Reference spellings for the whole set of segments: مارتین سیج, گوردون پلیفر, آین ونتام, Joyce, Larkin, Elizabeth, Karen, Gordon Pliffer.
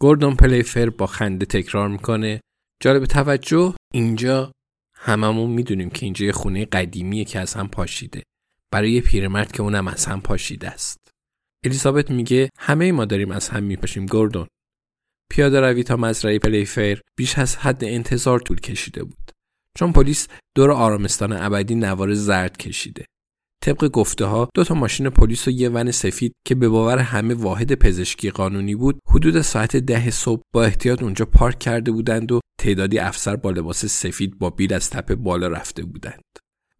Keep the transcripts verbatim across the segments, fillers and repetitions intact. گوردون پلیفر با خنده تکرار میکنه. جالب توجه اینجا هممون میدونیم که اینجا یه خونه قدیمیه که از هم پاشیده، برای یه پیرمرد که اونم از هم پاشیده است. الیزابت میگه همه ما داریم از هم میپاشیم گوردون. پیاده روی تا مزرعه پلیفر بیش از حد انتظار طول کشیده بود، چون پلیس دور آرامستان ابدی نوار زرد کشیده. طبق گفته ها دو تا ماشین پلیس و یه ون سفید که به باور همه واحد پزشکی قانونی بود حدود ساعت ده صبح با احتیاط اونجا پارک کرده بودند و تعدادی افسر با لباس سفید با بیل از تپه بالا رفته بودند.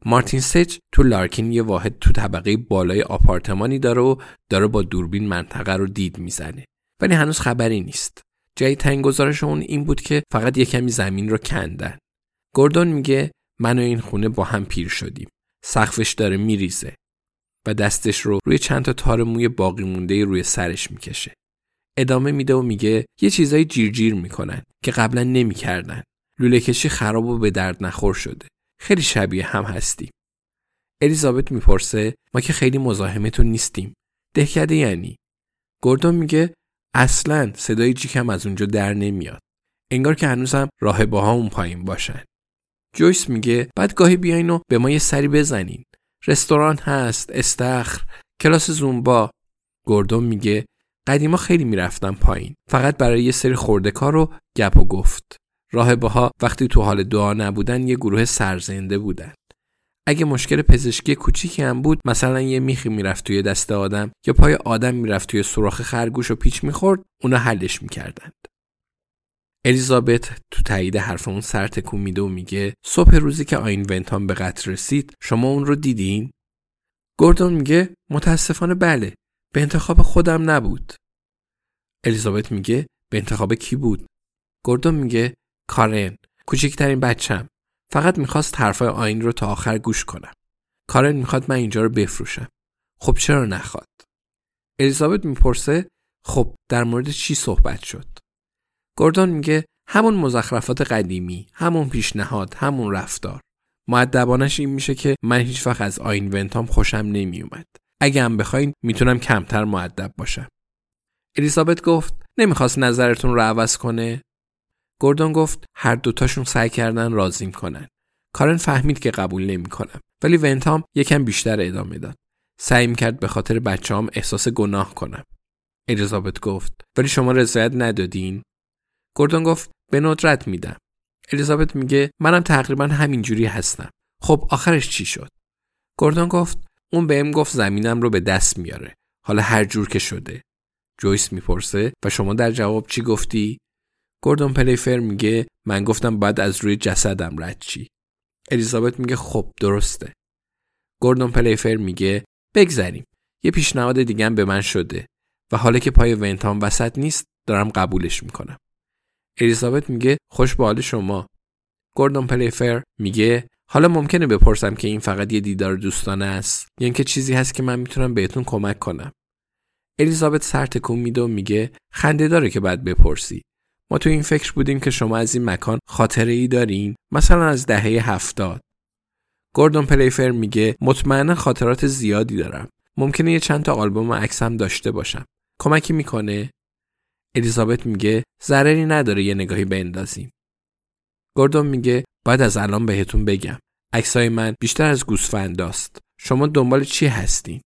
مارتین سیج تو لارکین یه واحد تو طبقه بالای آپارتمانی داره و داره با دوربین منطقه رو دید میزنه، ولی هنوز خبری نیست. جای تنگ گزارش اون این بود که فقط یه کمی زمین رو کندن. گوردون میگه من و این خونه با هم پیر شدیم. سقفش داره میریزه و دستش رو روی چند تا تار موی باقی مونده روی سرش میکشه. ادامه میده و میگه یه چیزای جیرجیر میکنن که قبلا نمیکردن. لوله کشی خراب و به درد نخور شده. خیلی شبیه هم هستیم. الیزابت میپرسه ما که خیلی مزاحمتون نیستیم. دهکده یعنی؟ گوردون میگه اصلاً صدای جیکم از اونجا در نمیاد. انگار که هنوزم راهباها اون پایین باشن. جویس میگه بعد گاهی بیاین و به ما یه سری بزنین. رستوران هست، استخر، کلاس زومبا. گوردون میگه قدیما خیلی میرفتم پایین، فقط برای یه سری خورده کار و گپ و گفت. راهباها وقتی تو حال دعا نبودن یه گروه سرزنده بودن. اگه مشکل پزشکی کوچیکی هم بود، مثلا یه میخی میرفت توی دست آدم یا پای آدم میرفت توی سوراخ خرگوش و پیچ میخورد، اونا حلش میکردند. الیزابت تو تایید حرف اون سر تکون میده و میگه صبح روزی که آین ونتام به قتل رسید شما اون رو دیدین؟ گوردون میگه متاسفانه بله، به انتخاب خودم نبود. الیزابت میگه به انتخاب کی بود؟ گوردون میگه کارن، کوچکترین بچم. فقط میخواست حرفای آین رو تا آخر گوش کنم. کارن میخواد من اینجا رو بفروشم. خب چرا نخواد؟ الیزابت میپرسه خب در مورد چی صحبت شد؟ گوردون میگه همون مزخرفات قدیمی، همون پیشنهاد، همون رفتار. مؤدبانش این میشه که من هیچ وقت از آین ونتام خوشم نمیومد. اگه هم بخواین میتونم کمتر مؤدب باشم. الیزابت گفت نمیخواست نظرتون رو عوض کنه؟ گوردون گفت هر دوتاشون سعی کردن راضیم کنن. کارن فهمید که قبول نمیکنم، ولی ونتام یکم بیشتر ادامه داد. سعی میکرد به خاطر بچه‌ام احساس گناه کنم. الیزابت گفت ولی شما رضایت ندادین؟ گوردون گفت به ندرت میدم. الیزابت میگه منم تقریبا همینجوری هستم. خب آخرش چی شد؟ گوردون گفت اون بهم گفت زمینم رو به دست میاره. حالا هر جور که شده. جویس میپرسه و شما در جواب چی گفتی؟ گوردون پلیفر میگه من گفتم بعد از روی جسدم رد چی. الیزابت میگه خب درسته. گوردون پلیفر میگه بگذریم. یه پیشنهاد دیگه هم به من شده و حالا که پای ونتام وسط نیست دارم قبولش میکنم. الیزابت میگه خوش به حال شما. گوردون پلیفر میگه حالا ممکنه بپرسم که این فقط یه دیدار دوستانه است یا یعنی اینکه چیزی هست که من میتونم بهتون کمک کنم؟ الیزابت سر تکون میده و میگه خنده داره که بعد بپرسی. ما تو این فکر بودیم که شما از این مکان خاطره‌ای دارین، مثلا از دهه هفتاد. گوردون پلیفر میگه مطمئنا خاطرات زیادی دارم. ممکنه یه چند تا آلبوم عکسم داشته باشم. کمکی میکنه؟ الیزابت میگه ضرری نداره یه نگاهی بندازیم. گوردون میگه باید از الان بهتون بگم عکسای من بیشتر از گوسفنداست. شما دنبال چی هستین؟